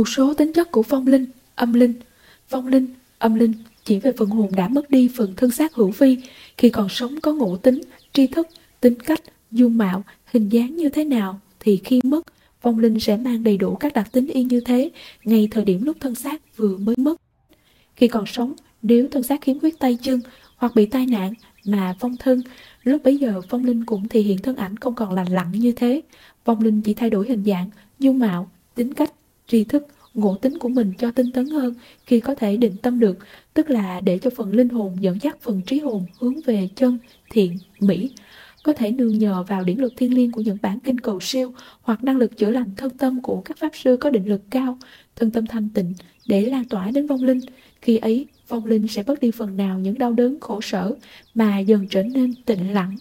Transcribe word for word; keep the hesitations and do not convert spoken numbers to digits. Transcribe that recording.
Một số tính chất của phong linh, âm linh. Phong linh, âm linh chỉ về phần hồn đã mất đi phần thân xác hữu vi, khi còn sống có ngộ tính, tri thức, tính cách, dung mạo, hình dáng như thế nào, thì khi mất, phong linh sẽ mang đầy đủ các đặc tính y như thế, ngay thời điểm lúc thân xác vừa mới mất. Khi còn sống, nếu thân xác khiếm khuyết tay chân hoặc bị tai nạn mà phong thân, lúc bấy giờ phong linh cũng thể hiện thân ảnh không còn lành lặn như thế. Phong linh chỉ thay đổi hình dạng, dung mạo, tính cách, tri thức, ngộ tính của mình cho tinh tấn hơn khi có thể định tâm được, tức là để cho phần linh hồn dẫn dắt phần trí hồn hướng về chân, thiện, mỹ. Có thể nương nhờ vào điển lực thiên liêng của những bản kinh cầu siêu hoặc năng lực chữa lành thân tâm của các pháp sư có định lực cao, thân tâm thanh tịnh để lan tỏa đến vong linh. Khi ấy, vong linh sẽ bớt đi phần nào những đau đớn khổ sở mà dần trở nên tĩnh lặng,